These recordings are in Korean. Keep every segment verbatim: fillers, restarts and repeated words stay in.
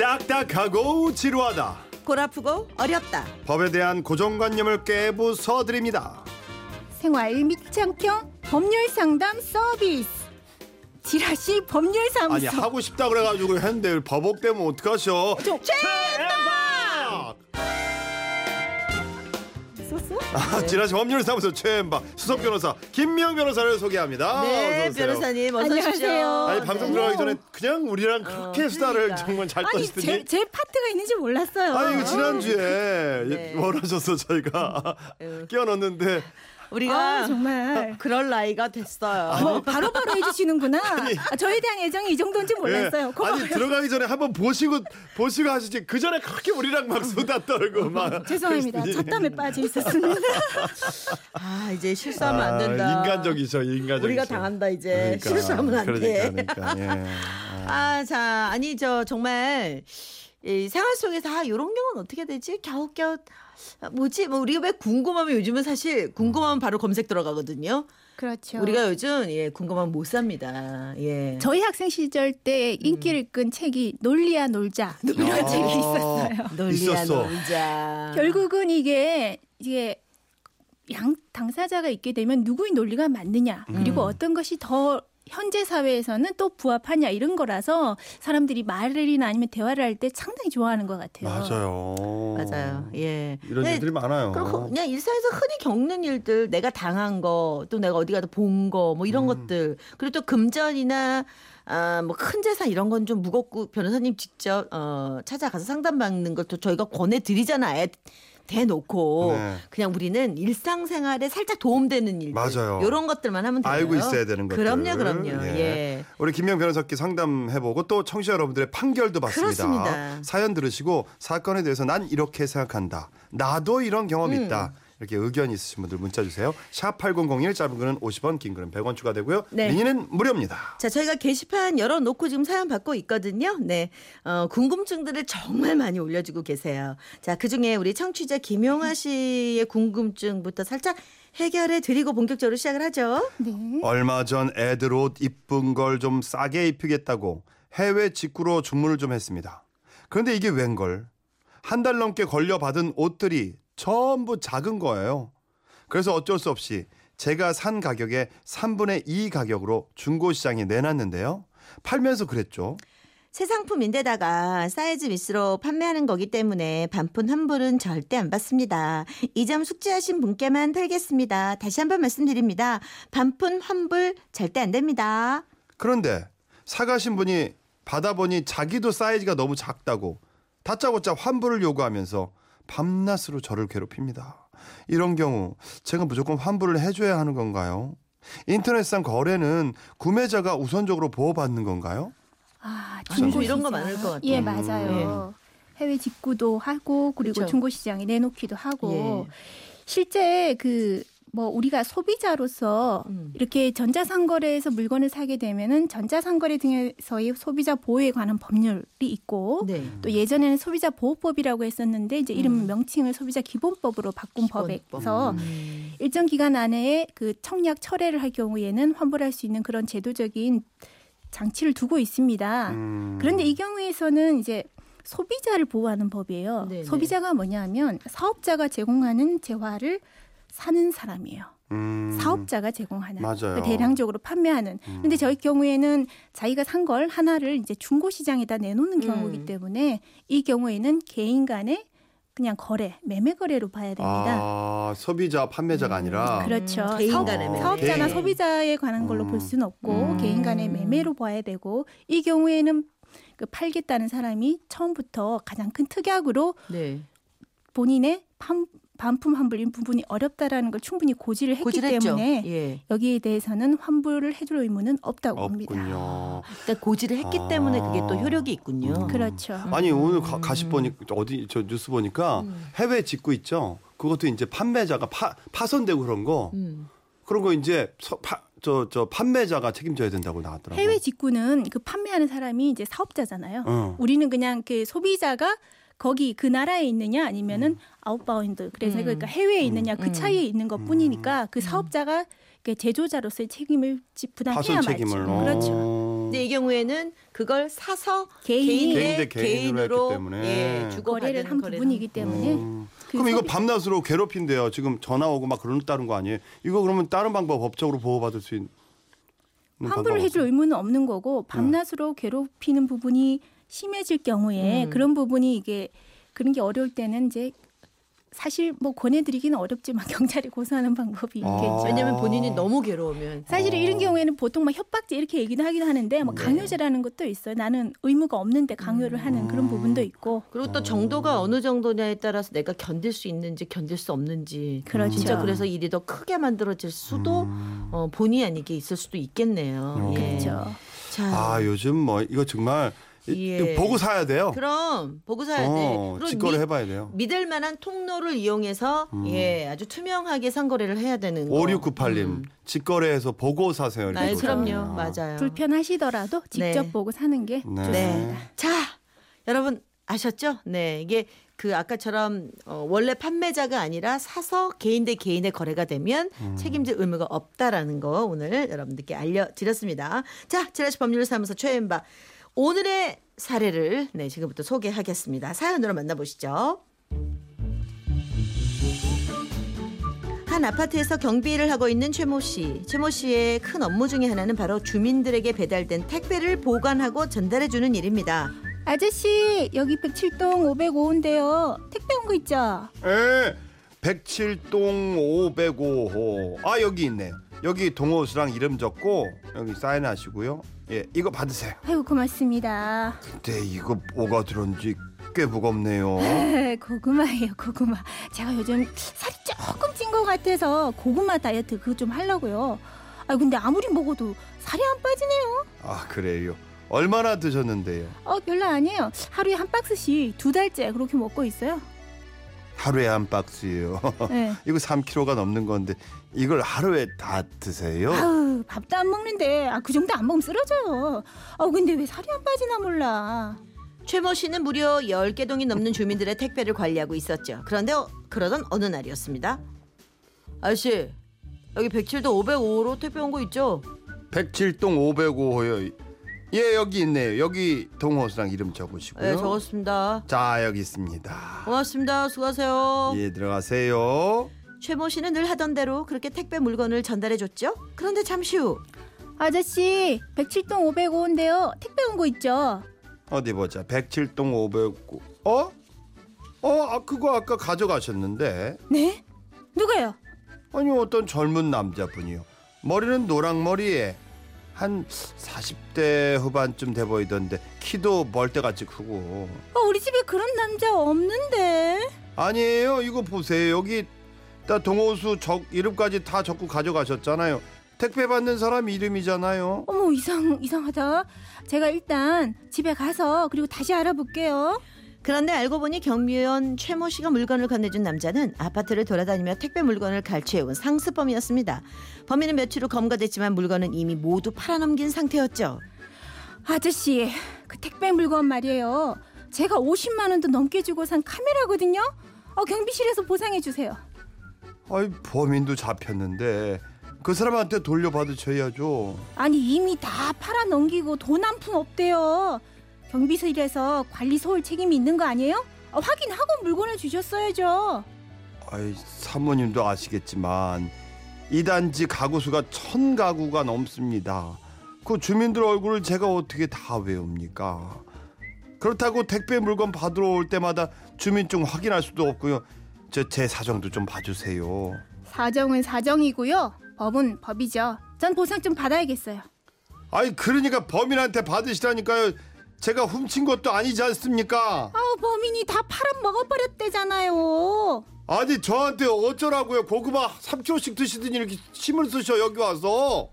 딱딱하고 지루하다, 골아프고 어렵다, 법에 대한 고정관념을 깨부숴드립니다. 생활 밑창형 법률상담 서비스 지라시 법률사무소. 아니 하고 싶다 그래가지고 했는데 버벅 되면 어떡하셔. 최앤박! 소스? 아, 네. 지라시 법률사무소 최앤박 수석 변호사 김미영 변호사를 소개합니다. 네, 어서 변호사님 어서 오십시오. 아니 방송 네. 들어가기 전에 그냥 우리랑 그렇게 어, 수다를 그러니까. 정말 잘 떠시더니 아니 제, 제 파트가 있는지 몰랐어요. 아니 지난주에 네. 원하셔서 저희가 음. 끼워넣었는데 우리가 아, 정말 그럴 나이가 됐어요. 어, 바로바로 바로 해주시는구나. 아니, 아, 저에 대한 애정이 이 정도인지 몰랐어요. 예. 고마워요. 아니 들어가기 전에 한번 보시고 보시고 하시지 그 전에 그렇게 우리랑 막 수다 떨고 막. 죄송합니다. 첫담에 빠져 있었습니다. 아 이제 실수하면 안 된다. 아, 인간적이죠, 인간적. 우리가 당한다 이제. 그러니까, 실수하면 안 돼. 그러니까, 그러니까, 예. 아 자 아니 저 정말. 이 생활 속에서 아 이런 경우는 어떻게 되지? 갸웃갸웃 뭐지? 뭐 우리가 왜 궁금하면 요즘은 사실 궁금하면 바로 검색 들어가거든요. 그렇죠. 우리가 요즘 예 궁금하면 못 삽니다. 예. 저희 학생 시절 때 인기를 끈 음. 책이 논리야 놀자 이런 아~ 책이 있었어요. 논리야 있었어. 놀자. 결국은 이게 이게 양 당사자가 있게 되면 누구의 논리가 맞느냐 음. 그리고 어떤 것이 더 현재 사회에서는 또 부합하냐 이런 거라서 사람들이 말이나 아니면 대화를 할 때 상당히 좋아하는 것 같아요. 맞아요. 맞아요. 예. 이런 일들이 많아요. 그리고 그냥 일상에서 흔히 겪는 일들, 내가 당한 거, 또 내가 어디 가서 본 거, 뭐 이런 음. 것들. 그리고 또 금전이나 아, 뭐 큰 재산 이런 건 좀 무겁고 변호사님 직접 어, 찾아가서 상담받는 걸 또 저희가 권해드리잖아요. 대놓고 네. 그냥 우리는 일상생활에 살짝 도움되는 일들 맞아요. 이런 것들만 하면 돼요. 알고 있어야 되는 것들. 그럼요. 그럼요. 예. 예. 우리 김미영 변호사께 상담해보고 또 청취자 여러분들의 판결도 받습니다. 그렇습니다. 사연 들으시고 사건에 대해서 난 이렇게 생각한다. 나도 이런 경험이 음. 있다. 이렇게 의견 있으신 분들 문자 주세요. 샵 팔공공일 짧은 글은 오십 원 긴 글은 백 원 추가되고요. 네. 미니는 무료입니다. 자, 저희가 게시판 열어놓고 지금 사연 받고 있거든요. 네, 어, 궁금증들을 정말 많이 올려주고 계세요. 자, 그중에 우리 청취자 김용화 씨의 궁금증부터 살짝 해결해 드리고 본격적으로 시작을 하죠. 네. 얼마 전 애들 옷 이쁜 걸 좀 싸게 입히겠다고 해외 직구로 주문을 좀 했습니다. 그런데 이게 웬걸 한 달 넘게 걸려받은 옷들이 전부 작은 거예요. 그래서 어쩔 수 없이 제가 산 가격의 삼분의 이 가격으로 중고시장에 내놨는데요. 팔면서 그랬죠. 새 상품인데다가 사이즈 미스로 판매하는 거기 때문에 반품 환불은 절대 안 받습니다. 이 점 숙지하신 분께만 팔겠습니다. 다시 한번 말씀드립니다. 반품 환불 절대 안 됩니다. 그런데 사가신 분이 받아보니 자기도 사이즈가 너무 작다고 다짜고짜 환불을 요구하면서 밤낮으로 저를 괴롭힙니다. 이런 경우 제가 무조건 환불을 해줘야 하는 건가요? 인터넷상 거래는 구매자가 우선적으로 보호받는 건가요? 아, 중고 이런 거 많을 것 같아요. 예, 맞아요. 예. 해외 직구도 하고 그리고 그렇죠. 중고 시장에 내놓기도 하고 예. 실제 그 뭐 우리가 소비자로서 음. 이렇게 전자상거래에서 물건을 사게 되면은 전자상거래 등에서의 소비자 보호에 관한 법률이 있고 네. 또 예전에는 소비자 보호법이라고 했었는데 이제 이름 음. 명칭을 소비자 기본법으로 바꾼 법에서 음. 일정 기간 안에 그 청약 철회를 할 경우에는 환불할 수 있는 그런 제도적인 장치를 두고 있습니다. 음. 그런데 이 경우에서는 이제 소비자를 보호하는 법이에요. 네네. 소비자가 뭐냐면 사업자가 제공하는 재화를 사는 사람이에요. 음. 사업자가 제공하는. 맞아요. 대량적으로 판매하는. 음. 그런데 저희 경우에는 자기가 산 걸 하나를 이제 중고시장에다 내놓는 경우이기 음. 때문에 이 경우에는 개인 간의 그냥 거래, 매매 거래로 봐야 됩니다. 아, 소비자, 판매자가 음. 아니라. 그렇죠. 음. 개인 간의 매매. 사업자나 개인. 소비자에 관한 걸로 음. 볼 수는 없고 음. 개인 간의 매매로 봐야 되고 이 경우에는 그 팔겠다는 사람이 처음부터 가장 큰 특약으로 네. 본인의 판 반품 환불인 부분이 어렵다라는 걸 충분히 고지를 했기 고지를 때문에 예. 여기에 대해서는 환불을 해줄 의무는 없다고 봅니다. 없군요. 그러니까 고지를 했기 아. 때문에 그게 또 효력이 있군요. 음. 그렇죠. 아니 오늘 음. 가, 가시 보니 어디 저 뉴스 보니까 음. 해외 직구 있죠. 그것도 이제 판매자가 파, 파손되고 그런 거 음. 그런 거 이제 서, 파, 저, 저 판매자가 책임져야 된다고 나왔더라고요. 해외 직구는 그 판매하는 사람이 이제 사업자잖아요. 음. 우리는 그냥 그 소비자가 거기 그 나라에 있느냐 아니면은 음. 아웃바운드 그래서 음. 그러니까 해외에 있느냐 음. 그 차이에 있는 것뿐이니까 그 사업자가 제조자로서의 책임을 부담해야 말죠. 그렇죠. 근데 이 경우에는 그걸 사서 개인이 개인 개인으로, 개인으로 했기 때문에 예, 주거래를 한 부분이기 때문에. 음. 그럼 이거 밤낮으로 괴롭힌대요. 지금 전화 오고 막 그런 다른 거 아니에요? 이거 그러면 다른 방법 법적으로 보호받을 수 있는 환불을 해줄 의무는 없는 거고 밤낮으로 음. 괴롭히는 부분이 심해질 경우에 음. 그런 부분이 이게 그런 게 어려울 때는 이제. 사실 뭐 권해드리기는 어렵지만 경찰에 고소하는 방법이 아 있겠죠. 왜냐하면 본인이 너무 괴로우면. 사실은 아 이런 경우에는 보통 막 협박죄 이렇게 얘기도 하긴 하는데 뭐 강요죄라는 것도 있어요. 나는 의무가 없는데 강요를 하는 음. 그런 부분도 있고. 그리고 또 정도가 어느 정도냐에 따라서 내가 견딜 수 있는지 견딜 수 없는지. 그렇죠. 진짜 그래서 일이 더 크게 만들어질 수도 음. 어, 본의 아니게 있을 수도 있겠네요. 음. 예. 그렇죠. 자. 아 요즘 뭐 이거 정말. 예. 보고 사야 돼요. 그럼 보고 사야 어, 돼. 직거래를 해봐야 돼요. 믿을 만한 통로를 이용해서 음. 예, 아주 투명하게 상거래를 해야 되는 거. 오육구팔 님. 음. 직거래에서 보고 사세요. 네, 그럼요. 맞아요. 불편하시더라도 직접 네. 보고 사는 게 네. 좋습니다. 네. 자, 여러분 아셨죠? 네, 이게 그 아까처럼 어, 원래 판매자가 아니라 사서 개인 대 개인의 거래가 되면 음. 책임질 의무가 없다라는 거 오늘 여러분들께 알려드렸습니다. 자, 지라시 법률사무소 최앤박. 오늘의 사례를 네, 지금부터 소개하겠습니다. 사연으로 만나보시죠. 한 아파트에서 경비를 하고 있는 최모 씨. 최모 씨의 큰 업무 중에 하나는 바로 주민들에게 배달된 택배를 보관하고 전달해주는 일입니다. 아저씨 여기 백칠 동 오백오 호인데요. 택배 온 거 있죠? 네. 백칠 동 오백오 호. 아 여기 있네요. 여기 동호수랑 이름 적고 여기 사인하시고요. 예, 이거 받으세요. 아이고 고맙습니다. 근데 이거 뭐가 들었는지 꽤 무겁네요. 고구마예요, 고구마. 제가 요즘 살이 조금 찐 것 같아서 고구마 다이어트 그거 좀 하려고요. 아 근데 아무리 먹어도 살이 안 빠지네요. 아 그래요? 얼마나 드셨는데요? 어 별로 아니에요. 하루에 한 박스씩 두 달째 그렇게 먹고 있어요. 하루에 한 박스요. 네. 이거 삼 킬로그램가 넘는 건데 이걸 하루에 다 드세요? 아우, 밥도 안 먹는데 아, 그 정도 안 먹으면 쓰러져요. 아, 근데 왜 살이 안 빠지나 몰라. 최모 씨는 무려 열 개 동이 넘는 주민들의 택배를 관리하고 있었죠. 그런데 어, 그러던 어느 날이었습니다. 아저씨, 여기 백칠 동 오백오 호로 택배 온 거 있죠? 백칠 동 오백오 호요. 예, 여기 있네요. 여기 동호수랑 이름 적으시고요. 네, 적었습니다. 자, 여기 있습니다. 고맙습니다. 수고하세요. 예, 들어가세요. 최모 씨는 늘 하던 대로 그렇게 택배 물건을 전달해줬죠. 그런데 잠시 후. 아저씨, 백칠 동 오백오 호인데요. 택배 온 거 있죠? 어디 보자. 백칠 동 오백오. 어? 어, 아, 그거 아까 가져가셨는데. 네? 누구예요? 아니, 어떤 젊은 남자분이요. 머리는 노랑머리에. 한 사십 대 후반쯤 돼 보이던데 키도 멀대같이 크고. 어, 우리 집에 그런 남자 없는데. 아니에요. 이거 보세요. 여기 다 동호수 적 이름까지 다 적고 가져가셨잖아요. 택배 받는 사람 이름이잖아요. 어머 이상, 이상하다. 제가 일단 집에 가서 그리고 다시 알아볼게요. 그런데 알고 보니 경비원 최모 씨가 물건을 건네준 남자는 아파트를 돌아다니며 택배 물건을 갈취해온 상습범이었습니다. 범인은 며칠 후 검거됐지만 물건은 이미 모두 팔아넘긴 상태였죠. 아저씨, 그 택배 물건 말이에요. 제가 오십만 원도 넘게 주고 산 카메라거든요. 어, 경비실에서 보상해 주세요. 아이, 범인도 잡혔는데 그 사람한테 돌려받으셔야죠. 아니, 이미 다 팔아넘기고 돈 한 푼 없대요. 경비실에서 관리 소홀 책임이 있는 거 아니에요? 어, 확인하고 물건을 주셨어야죠. 아이, 사모님도 아시겠지만 이 단지 가구수가 천 가구가 넘습니다. 그 주민들 얼굴을 제가 어떻게 다 외웁니까? 그렇다고 택배 물건 받으러 올 때마다 주민증 확인할 수도 없고요. 저 제 사정도 좀 봐주세요. 사정은 사정이고요. 법은 법이죠. 전 보상 좀 받아야겠어요. 아이, 그러니까 범인한테 받으시라니까요. 제가 훔친 것도 아니지 않습니까? 아우, 범인이 다 팔아먹어버렸대잖아요. 아니, 저한테 어쩌라고요. 고구마 삼 킬로그램씩 드시더니 이렇게 힘을 쓰셔, 여기 와서.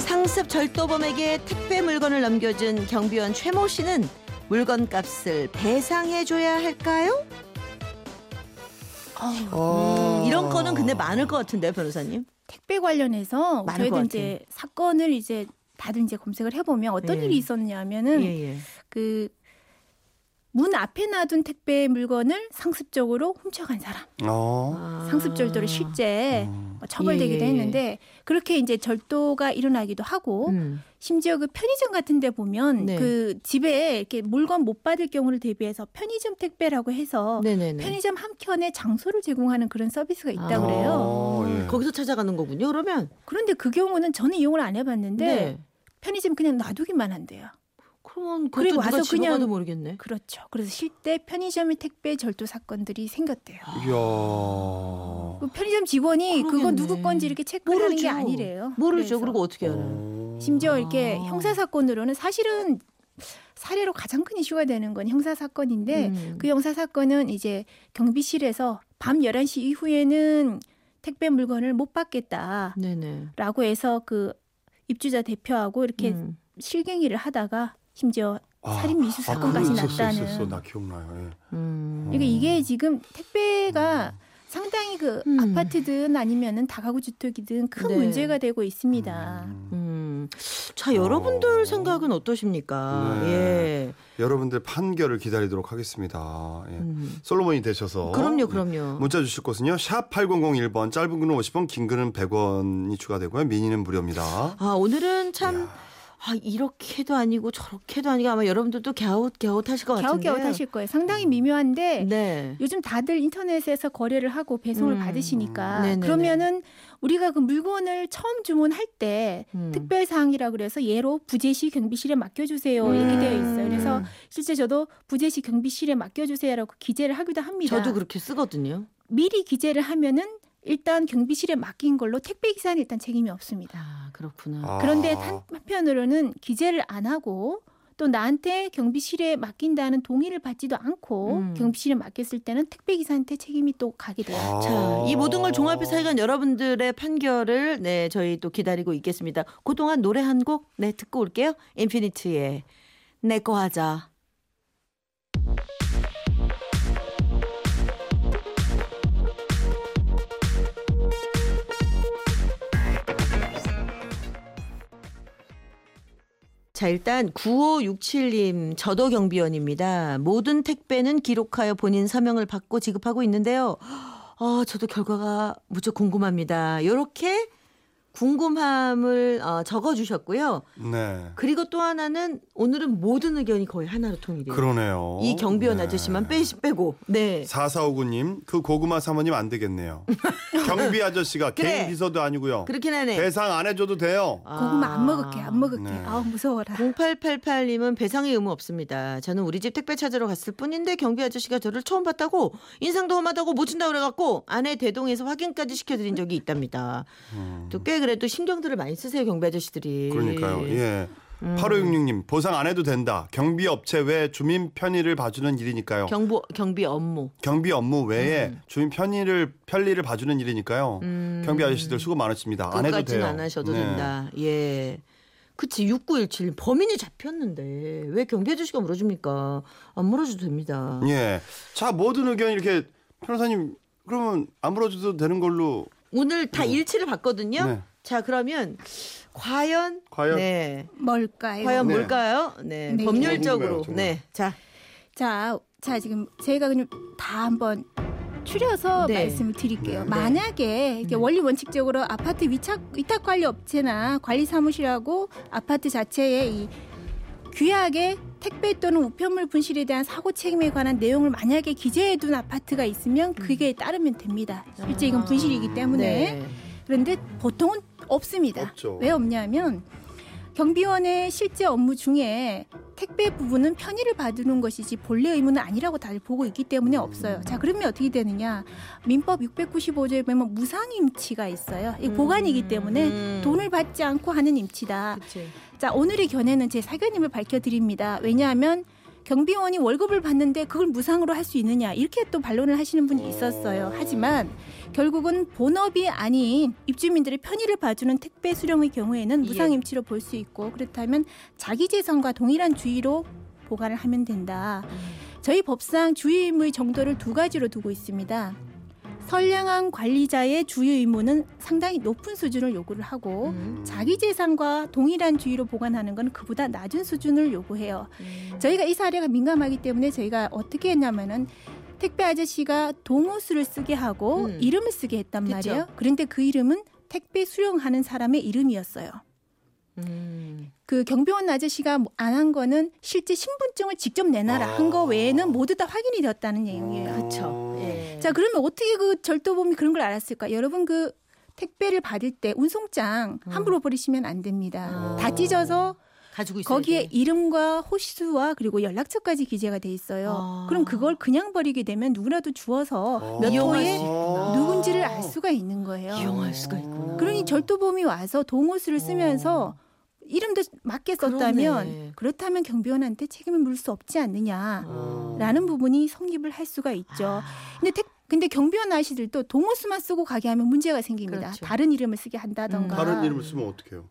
상습 절도범에게 택배 물건을 넘겨준 경비원 최모 씨는 물건값을 배상해줘야 할까요? 어... 음, 이런 거는 근데 많을 것 같은데요, 변호사님? 택배 관련해서 저희도 이제 사건을 이제 다들 이제 검색을 해보면 어떤 예. 일이 있었냐면은 예, 예. 그 문 앞에 놔둔 택배 물건을 상습적으로 훔쳐간 사람. 어. 상습절도를 실제 어. 처벌되기도 예. 했는데 그렇게 이제 절도가 일어나기도 하고 음. 심지어 그 편의점 같은 데 보면 네. 그 집에 이렇게 물건 못 받을 경우를 대비해서 편의점 택배라고 해서 네네네. 편의점 한켠에 장소를 제공하는 그런 서비스가 있다고 아. 그래요. 아, 예. 거기서 찾아가는 거군요, 그러면. 그런데 그 경우는 저는 이용을 안 해봤는데 네. 편의점 그냥 놔두기만 한대요. 그럼 그리고 와서 그냥 모르겠네. 그렇죠. 그래서 실제 편의점의 택배 절도 사건들이 생겼대요. 이야. 그 편의점 직원이 그러겠네. 그거 누구 건지 이렇게 체크하는 모르죠. 게 아니래요. 모르죠. 그리고 어떻게 알아요? 심지어 이렇게 아. 형사 사건으로는 사실은 사례로 가장 큰 이슈가 되는 건 형사 사건인데 음. 그 형사 사건은 이제 경비실에서 밤 열한 시 이후에는 택배 물건을 못 받겠다라고 네네. 해서 그 입주자 대표하고 이렇게 음. 실갱이를 하다가 심지어 아, 살인 미수 사건까지 아, 났다는. 있었어, 나 기억나요. 예. 음. 그러니까 이게 지금 택배가 음. 상당히 그 음. 아파트든 아니면은 다가구 주택이든 큰 네. 문제가 되고 있습니다. 음. 음. 자, 여러분들 어. 생각은 어떠십니까? 네. 예. 여러분들 판결을 기다리도록 하겠습니다. 예. 음. 솔로몬이 되셔서. 그럼요, 그럼요. 문자 주실 곳은요. 샵 팔공공일 번, 짧은 글은 오십 원, 긴 글은 백 원이 추가되고요. 미니는 무료입니다. 아, 오늘은 참. 이야. 아, 이렇게도 아니고 저렇게도 아니고 아마 여러분들도 갸웃갸웃 하실 것 같은데요. 갸웃갸웃 하실 거예요. 상당히 미묘한데 네. 요즘 다들 인터넷에서 거래를 하고 배송을 음. 받으시니까 네네네. 그러면은 우리가 그 물건을 처음 주문할 때 음. 특별사항이라 그래서 예로 부재시 경비실에 맡겨주세요 음. 이렇게 되어 있어요. 그래서 실제 저도 부재시 경비실에 맡겨주세요라고 기재를 하기도 합니다. 저도 그렇게 쓰거든요. 미리 기재를 하면은 일단 경비실에 맡긴 걸로 택배기사는 일단 책임이 없습니다. 아, 그렇구나. 아. 그런데 한편으로는 기재를 안 하고 또 나한테 경비실에 맡긴다는 동의를 받지도 않고 음. 경비실에 맡겼을 때는 택배기사한테 책임이 또 가게 돼요. 아. 자, 이 모든 걸 종합해서 하여간 여러분들의 판결을 네, 저희 또 기다리고 있겠습니다. 그동안 노래 한 곡 네, 듣고 올게요. 인피니트의 내 거 하자. 자, 일단 구오육칠 님 저도 경비원입니다. 모든 택배는 기록하여 본인 서명을 받고 지급하고 있는데요. 아, 저도 결과가 무척 궁금합니다. 이렇게 궁금함을 어, 적어주셨고요. 네. 그리고 또 하나는 오늘은 모든 의견이 거의 하나로 통일이에요. 그러네요. 이 경비원 네. 아저씨만 빼, 빼고. 네. 사사오구 님 그 고구마 사모님 안 되겠네요. 경비 아저씨가 그래. 개인 비서도 아니고요. 그렇긴 하네. 배상 안 해줘도 돼요. 고구마 안 먹을게, 안 먹을게. 네. 아우 무서워라. 공팔팔팔 님은 배상의 의무 없습니다. 저는 우리 집 택배 찾으러 갔을 뿐인데 경비 아저씨가 저를 처음 봤다고 인상도 험하다고 못 준다고 그래갖고 아내 대동에서 확인까지 시켜드린 적이 있답니다. 음. 또 꽤 그래도 신경들을 많이 쓰세요 경비 아저씨들이. 그러니까요. 예. 음. 팔오육육 님 보상 안 해도 된다. 경비 업체 외 주민 편의를 봐주는 일이니까요. 경보, 경비 업무. 경비 업무 외에 음. 주민 편의를 편리를 봐주는 일이니까요. 음. 경비 아저씨들 수고 많으십니다. 안 해도 돼요. 안 하셔도 네. 된다. 예. 그치. 육구일칠 범인이 잡혔는데 왜 경비 아저씨가 물어줍니까? 안 물어줘도 됩니다. 예. 자, 모든 의견 이렇게 변호사님 그러면 안 물어줘도 되는 걸로 오늘 다 음. 일치를 봤거든요. 네. 자, 그러면 과연, 과연 네. 뭘까요? 과연 네. 뭘까요? 네. 네. 법률적으로. 정말. 네. 자. 자, 자 지금 제가 그냥 다 한번 추려서 네. 말씀을 드릴게요. 네. 만약에 이게 원리 원칙적으로 아파트 위탁 위탁 관리 업체나 관리 사무실하고 아파트 자체에 이 규약에 택배 또는 우편물 분실에 대한 사고 책임에 관한 내용을 만약에 기재해둔 아파트가 있으면 그게 따르면 됩니다. 실제 이건 분실이기 때문에. 네. 그런데 보통은 없습니다. 없죠. 왜 없냐면 경비원의 실제 업무 중에 택배 부분은 편의를 받는 것이지 본래 의무는 아니라고 다들 보고 있기 때문에 없어요. 자, 그러면 어떻게 되느냐. 민법 육백구십오 조에 보면 무상임치가 있어요. 이 보관이기 때문에 음. 돈을 받지 않고 하는 임치다. 그치. 자, 오늘의 견해는 제 사견임을 밝혀드립니다. 왜냐하면 경비원이 월급을 받는데 그걸 무상으로 할 수 있느냐 이렇게 또 반론을 하시는 분이 있었어요. 하지만 결국은 본업이 아닌 입주민들의 편의를 봐주는 택배 수령의 경우에는 무상임치로 볼 수 있고 그렇다면 자기재산과 동일한 주의로 보관을 하면 된다. 저희 법상 주의의무의 정도를 두 가지로 두고 있습니다. 선량한 관리자의 주유 의무는 상당히 높은 수준을 요구를 하고 음. 자기 재산과 동일한 주의로 보관하는 건 그보다 낮은 수준을 요구해요. 음. 저희가 이 사례가 민감하기 때문에 저희가 어떻게 했냐면은 택배 아저씨가 동호수를 쓰게 하고 음. 이름을 쓰게 했단 그쵸? 말이에요. 그런데 그 이름은 택배 수령하는 사람의 이름이었어요. 음. 그 경비원 아저씨가 안 한 거는 실제 신분증을 직접 내놔라 아. 한 거 외에는 모두 다 확인이 되었다는 얘기예요. 그렇죠. 예. 자, 그러면 어떻게 그 절도범이 그런 걸 알았을까? 여러분 그 택배를 받을 때 운송장 음. 함부로 버리시면 안 됩니다. 아. 다 찢어서 가지고 있어요. 거기에 돼. 이름과 호수와 그리고 연락처까지 기재가 돼 있어요. 아. 그럼 그걸 그냥 버리게 되면 누구라도 주워서 아. 몇 호에 누군지를 알 수가 있는 거예요. 이용할 수가 있구나. 그러니 절도범이 와서 동호수를 쓰면서 아. 이름도 맞게 썼다면 그러네. 그렇다면 경비원한테 책임을 물을 수 없지 않느냐라는 오. 부분이 성립을 할 수가 있죠. 근데 택, 근데 경비원 아저씨들도 동호수만 쓰고 가게 하면 문제가 생깁니다. 그렇죠. 다른 이름을 쓰게 한다던가. 음. 다른 이름을 쓰면 어떻게 해요?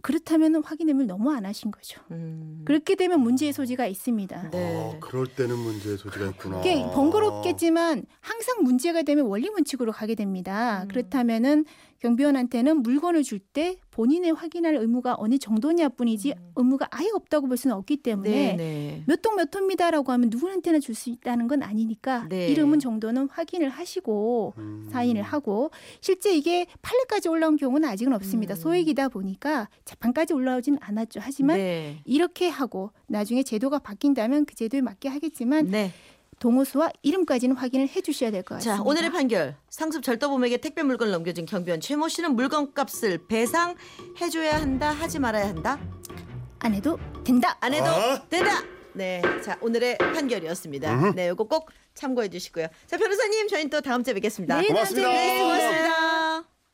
그렇다면 확인을 너무 안 하신 거죠. 음. 그렇게 되면 문제의 소지가 있습니다. 네. 아, 그럴 때는 문제의 소지가 있구나. 그게 번거롭겠지만 항상 문제가 되면 원리 원칙으로 가게 됩니다. 음. 그렇다면 경비원한테는 물건을 줄 때 본인의 확인할 의무가 어느 정도냐 뿐이지 음. 의무가 아예 없다고 볼 수는 없기 때문에 몇 동 몇 호입니다라고 하면 누구한테나 줄 수 있다는 건 아니니까 네. 이름은 정도는 확인을 하시고 음. 사인을 하고 실제 이게 판례까지 올라온 경우는 아직은 없습니다. 음. 소액이다 보니까 재판까지 올라오진 않았죠. 하지만 네. 이렇게 하고 나중에 제도가 바뀐다면 그 제도에 맞게 하겠지만 네. 동호수와 이름까지는 확인을 해 주셔야 될 것 같습니다. 자, 오늘의 판결. 상습 절도범에게 택배 물건을 넘겨준 경비원 최모 씨는 물건값을 배상해줘야 한다, 하지 말아야 한다? 안 해도 된다. 안 해도 어? 된다. 네, 자 오늘의 판결이었습니다. 으흠. 네, 이거 꼭 참고해 주시고요. 자, 변호사님, 저희는 또 다음 주에 뵙겠습니다. 네, 고맙습니다. 네, 고맙습니다.